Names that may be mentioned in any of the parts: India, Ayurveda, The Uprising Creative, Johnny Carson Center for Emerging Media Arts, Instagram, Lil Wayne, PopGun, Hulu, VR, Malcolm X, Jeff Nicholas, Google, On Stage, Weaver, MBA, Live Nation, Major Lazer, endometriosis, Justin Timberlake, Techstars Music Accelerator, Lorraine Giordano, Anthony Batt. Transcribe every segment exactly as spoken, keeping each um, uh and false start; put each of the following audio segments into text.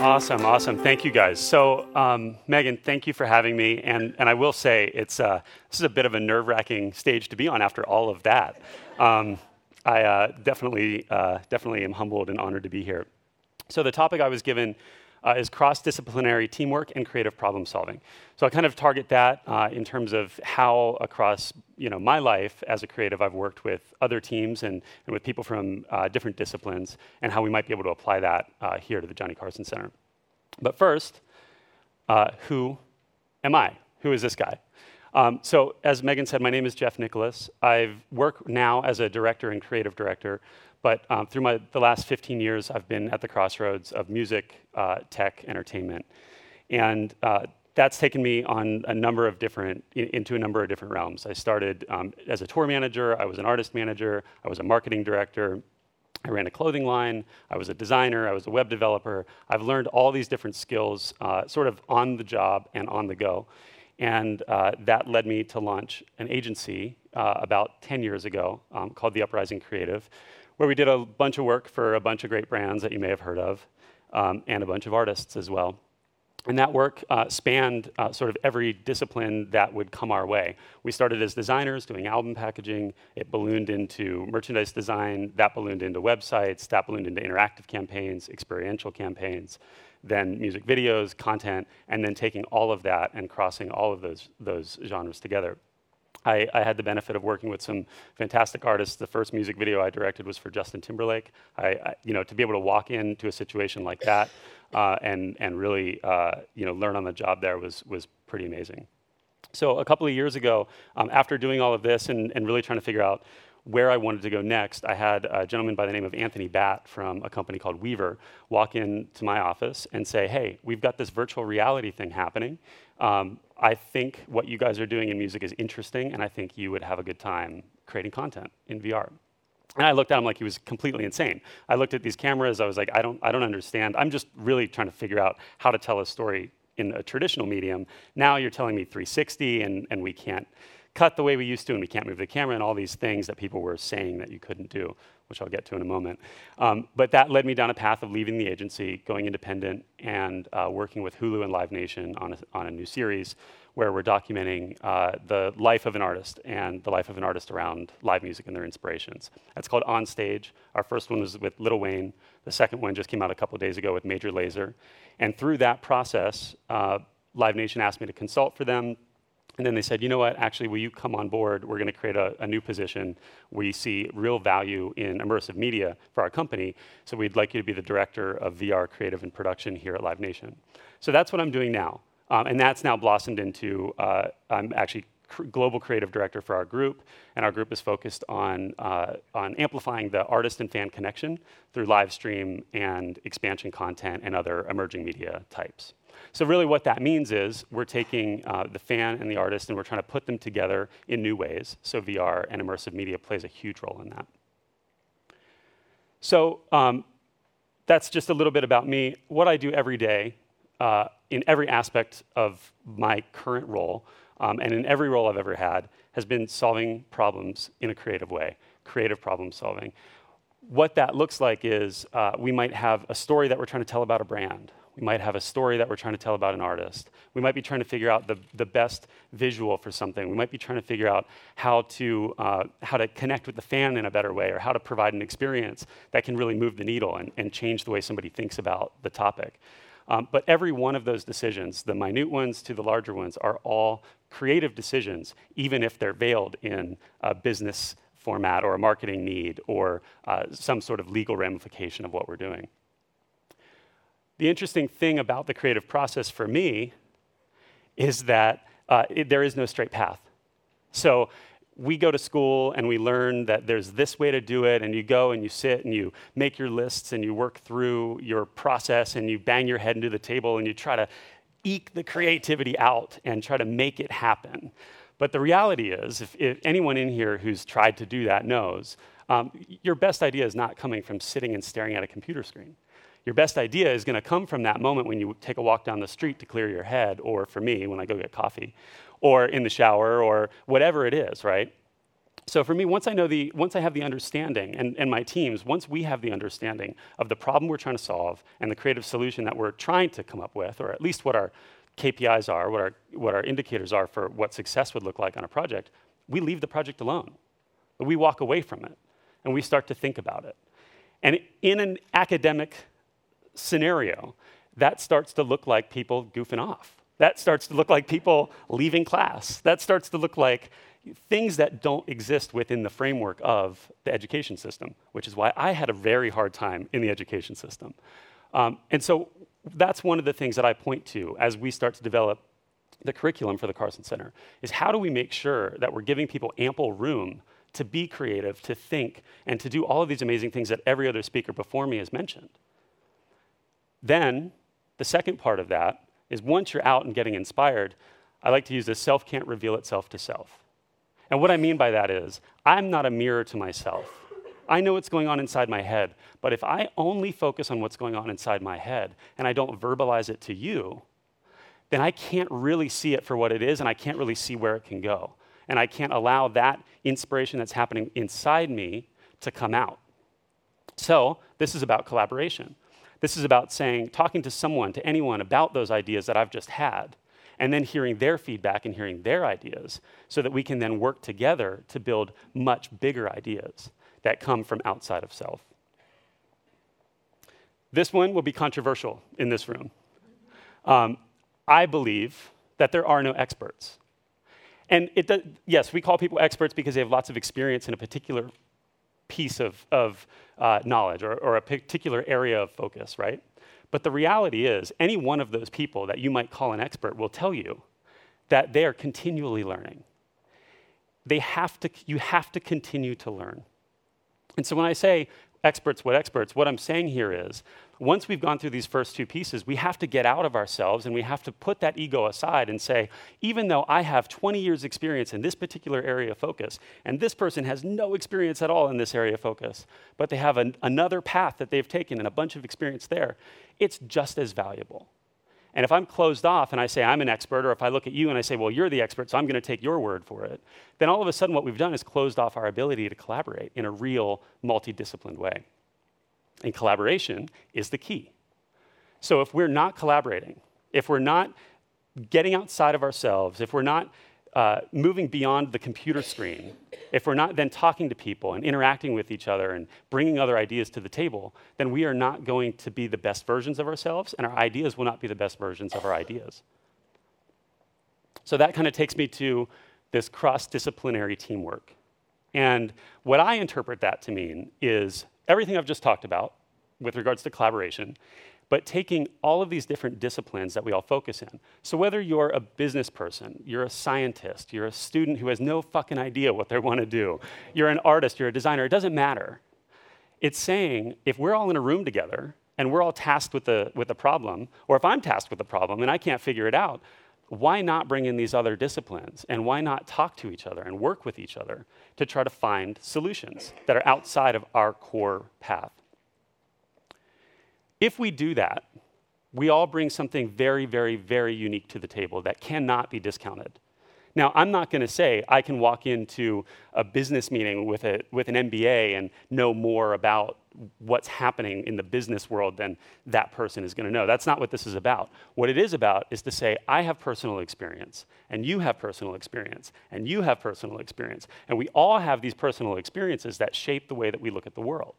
Awesome, awesome. Thank you, guys. So, um, Megan, thank you for having me. And and I will say, it's uh, this is a bit of a nerve-wracking stage to be on after all of that. Um, I uh, definitely uh, definitely am humbled and honored to be here. So the topic I was given uh, is cross-disciplinary teamwork and creative problem solving. So I kind of target that uh, in terms of how across you know my life as a creative, I've worked with other teams and, and with people from uh, different disciplines, and how we might be able to apply that uh, here to the Johnny Carson Center. But first, uh, who am I? Who is this guy? Um, so as Megan said, my name is Jeff Nicholas. I work now as a director and creative director, but um, through my, the last fifteen years, I've been at the crossroads of music, uh, tech, entertainment. And uh, that's taken me on a number of different, in, into a number of different realms. I started um, as a tour manager, I was an artist manager, I was a marketing director, I ran a clothing line, I was a designer, I was a web developer. I've learned all these different skills uh, sort of on the job and on the go. And uh, that led me to launch an agency uh, about ten years ago um, called The Uprising Creative, where we did a bunch of work for a bunch of great brands that you may have heard of, um, and a bunch of artists as well. And that work uh, spanned uh, sort of every discipline that would come our way. We started as designers doing album packaging. It ballooned into merchandise design. That ballooned into websites. That ballooned into interactive campaigns, experiential campaigns, then music videos, content, and then taking all of that and crossing all of those, those genres together. I, I had the benefit of working with some fantastic artists. The first music video I directed was for Justin Timberlake. I, I, you know, to be able to walk into a situation like that uh, and and really uh, you know learn on the job there was was pretty amazing. So a couple of years ago, um, after doing all of this and, and really trying to figure out where I wanted to go next, I had a gentleman by the name of Anthony Batt from a company called Weaver walk into my office and say, hey, we've got this virtual reality thing happening. Um, I think what you guys are doing in music is interesting, and I think you would have a good time creating content in V R. And I looked at him like he was completely insane. I looked at these cameras, I was like, I don't, I don't understand. I'm just really trying to figure out how to tell a story in a traditional medium. Now you're telling me three sixty, and, and we can't cut the way we used to, and we can't move the camera, and all these things that people were saying that you couldn't do, which I'll get to in a moment. Um, but that led me down a path of leaving the agency, going independent, and uh, working with Hulu and Live Nation on a, on a new series where we're documenting uh, the life of an artist and the life of an artist around live music and their inspirations. That's called On Stage. Our first one was with Lil Wayne. The second one just came out a couple days ago with Major Lazer. And through that process, uh, Live Nation asked me to consult for them. And then they said, you know what, actually, will you come on board? We're going to create a, a new position. We see real value in immersive media for our company, so we'd like you to be the director of V R creative and production here at Live Nation. So that's what I'm doing now. Um, and that's now blossomed into, uh, I'm actually cr- global creative director for our group, and our group is focused on, uh, on amplifying the artist and fan connection through live stream and expansion content and other emerging media types. So really what that means is we're taking uh, the fan and the artist and we're trying to put them together in new ways. So V R and immersive media plays a huge role in that. So um, that's just a little bit about me. What I do every day uh, in every aspect of my current role um, and in every role I've ever had has been solving problems in a creative way, creative problem solving. What that looks like is uh, we might have a story that we're trying to tell about a brand. We might have a story that we're trying to tell about an artist. We might be trying to figure out the, the best visual for something. We might be trying to figure out how to uh, how to connect with the fan in a better way, or how to provide an experience that can really move the needle and, and change the way somebody thinks about the topic. Um, but every one of those decisions, the minute ones to the larger ones, are all creative decisions, even if they're veiled in a business format or a marketing need or uh, some sort of legal ramification of what we're doing. The interesting thing about the creative process for me is that uh, it, there is no straight path. So we go to school and we learn that there's this way to do it, and you go and you sit and you make your lists and you work through your process and you bang your head into the table and you try to eke the creativity out and try to make it happen. But the reality is, if, if anyone in here who's tried to do that knows, um, your best idea is not coming from sitting and staring at a computer screen. Your best idea is going to come from that moment when you take a walk down the street to clear your head, or for me, when I go get coffee, or in the shower, or whatever it is, right? So for me, once I know the, once I have the understanding, and, and my teams, once we have the understanding of the problem we're trying to solve and the creative solution that we're trying to come up with, or at least what our K P Is are, what our what our indicators are for what success would look like on a project, we leave the project alone. We walk away from it, and we start to think about it. And in an academic scenario, that starts to look like people goofing off. That starts to look like people leaving class. That starts to look like things that don't exist within the framework of the education system, which is why I had a very hard time in the education system. Um, and so that's one of the things that I point to as we start to develop the curriculum for the Carson Center, is how do we make sure that we're giving people ample room to be creative, to think, and to do all of these amazing things that every other speaker before me has mentioned. Then, the second part of that is, once you're out and getting inspired, I like to use this: self can't reveal itself to self. And what I mean by that is, I'm not a mirror to myself. I know what's going on inside my head, but if I only focus on what's going on inside my head and I don't verbalize it to you, then I can't really see it for what it is, and I can't really see where it can go. And I can't allow that inspiration that's happening inside me to come out. So this is about collaboration. This is about saying, talking to someone, to anyone, about those ideas that I've just had, and then hearing their feedback and hearing their ideas, so that we can then work together to build much bigger ideas that come from outside of self. This one will be controversial in this room. Um, I believe that there are no experts. And it does, yes, we call people experts because they have lots of experience in a particular piece of, of uh, knowledge or, or a particular area of focus, right? But the reality is, any one of those people that you might call an expert will tell you that they are continually learning. They have to, you have to continue to learn. And so when I say experts, what experts, what I'm saying here is, once we've gone through these first two pieces, we have to get out of ourselves and we have to put that ego aside and say, even though I have twenty years experience in this particular area of focus, and this person has no experience at all in this area of focus, but they have an, another path that they've taken and a bunch of experience there, it's just as valuable. And if I'm closed off and I say I'm an expert, or if I look at you and I say, well, you're the expert, so I'm gonna take your word for it, then all of a sudden what we've done is closed off our ability to collaborate in a real multidisciplined way. And collaboration is the key. So if we're not collaborating, if we're not getting outside of ourselves, if we're not uh, moving beyond the computer screen, if we're not then talking to people and interacting with each other and bringing other ideas to the table, then we are not going to be the best versions of ourselves, and our ideas will not be the best versions of our ideas. So that kind of takes me to this cross-disciplinary teamwork. And what I interpret that to mean is everything I've just talked about with regards to collaboration, but taking all of these different disciplines that we all focus in. So whether you're a business person, you're a scientist, you're a student who has no fucking idea what they want to do, you're an artist, you're a designer, it doesn't matter. It's saying, if we're all in a room together and we're all tasked with the, with the problem, or if I'm tasked with the problem and I can't figure it out, why not bring in these other disciplines? And why not talk to each other and work with each other to try to find solutions that are outside of our core path? If we do that, we all bring something very, very, very unique to the table that cannot be discounted. Now, I'm not gonna say I can walk into a business meeting with, a, with an M B A and know more about what's happening in the business world than that person is gonna know. That's not what this is about. What it is about is to say, I have personal experience, and you have personal experience, and you have personal experience, and we all have these personal experiences that shape the way that we look at the world.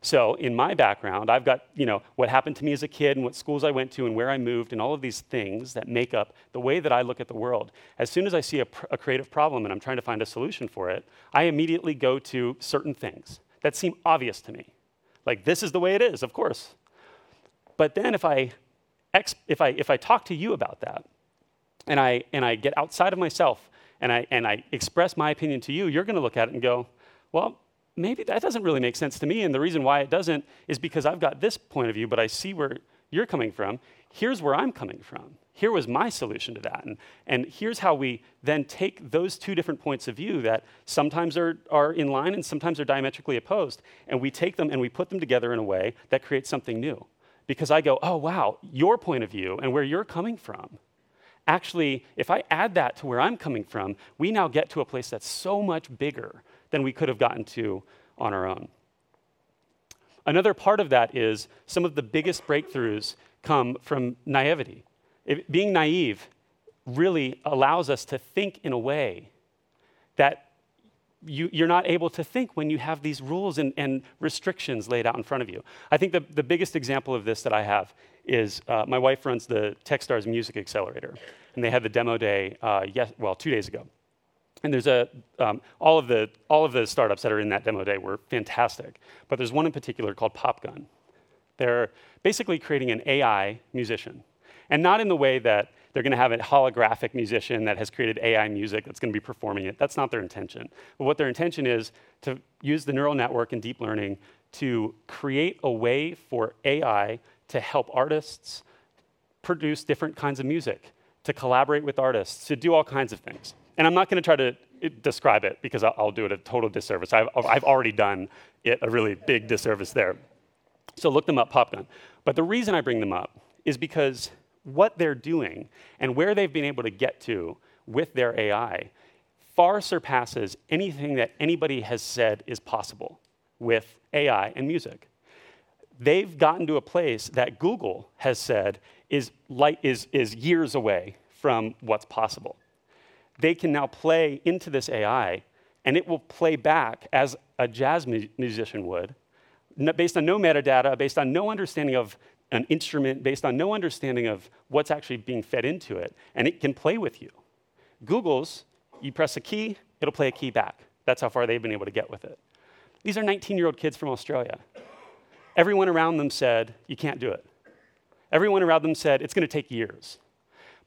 So in my background, I've got, you know, what happened to me as a kid and what schools I went to and where I moved and all of these things that make up the way that I look at the world. As soon as I see a, pr- a creative problem and I'm trying to find a solution for it, I immediately go to certain things that seem obvious to me. Like, this is the way it is, of course. But then if I, ex- if I, if I talk to you about that and I, and I get outside of myself and I, and I express my opinion to you, you're gonna look at it and go, well, maybe that doesn't really make sense to me, and the reason why it doesn't is because I've got this point of view, but I see where you're coming from. Here's where I'm coming from. Here was my solution to that, and, and here's how we then take those two different points of view that sometimes are, are in line and sometimes are diametrically opposed, and we take them and we put them together in a way that creates something new. Because I go, oh wow, your point of view and where you're coming from actually, if I add that to where I'm coming from, we now get to a place that's so much bigger than we could have gotten to on our own. Another part of that is some of the biggest breakthroughs come from naivety. It, being naive really allows us to think in a way that you, you're not able to think when you have these rules and, and restrictions laid out in front of you. I think the, the biggest example of this that I have is uh, my wife runs the Techstars Music Accelerator, and they had the demo day, uh, yes, well, two days ago. And there's a um, all of the all of the startups that are in that demo day were fantastic, but there's one in particular called PopGun. They're basically creating an A I musician, and not in the way that they're going to have a holographic musician that has created A I music that's going to be performing it. That's not their intention. But what their intention is to use the neural network and deep learning to create a way for A I to help artists produce different kinds of music, to collaborate with artists, to do all kinds of things. And I'm not going to try to describe it because I'll do it a total disservice. I've, I've already done it a really big disservice there. So look them up, PopGun. But the reason I bring them up is because what they're doing and where they've been able to get to with their A I far surpasses anything that anybody has said is possible with A I and music. They've gotten to a place that Google has said is, light, is, is years away from what's possible. They can now play into this A I, and it will play back as a jazz mu- musician would, based on no metadata, based on no understanding of an instrument, based on no understanding of what's actually being fed into it, and it can play with you. Google's, you press a key, it'll play a key back. That's how far they've been able to get with it. These are nineteen-year-old kids from Australia. Everyone around them said, you can't do it. Everyone around them said, it's going to take years.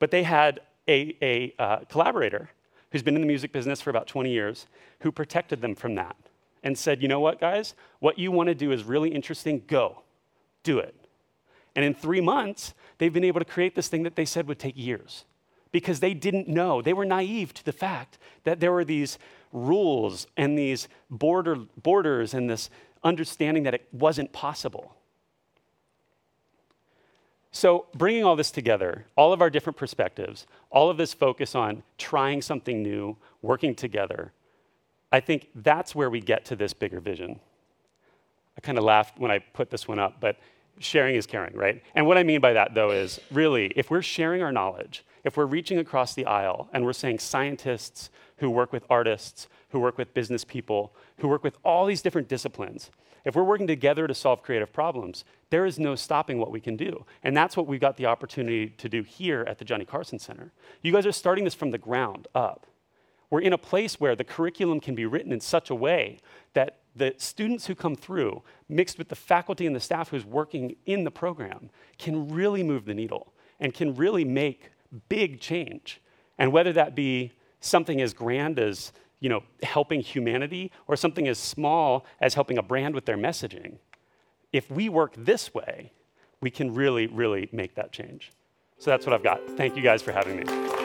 But they had a, a uh, collaborator who's been in the music business for about twenty years who protected them from that and said, you know what, guys? What you want to do is really interesting. Go. Do it. And in three months, they've been able to create this thing that they said would take years because they didn't know. They were naive to the fact that there were these rules and these border, borders and this understanding that it wasn't possible. So bringing all this together, all of our different perspectives, all of this focus on trying something new, working together, I think that's where we get to this bigger vision. I kind of laughed when I put this one up, but sharing is caring, right? And what I mean by that, though, is really, if we're sharing our knowledge, if we're reaching across the aisle and we're saying scientists who work with artists, who work with business people, who work with all these different disciplines. If we're working together to solve creative problems, there is no stopping what we can do. And that's what we've got the opportunity to do here at the Johnny Carson Center. You guys are starting this from the ground up. We're in a place where the curriculum can be written in such a way that the students who come through, mixed with the faculty and the staff who's working in the program, can really move the needle and can really make big change. And whether that be something as grand as you know, helping humanity, or something as small as helping a brand with their messaging. If we work this way, we can really, really make that change. So that's what I've got. Thank you guys for having me.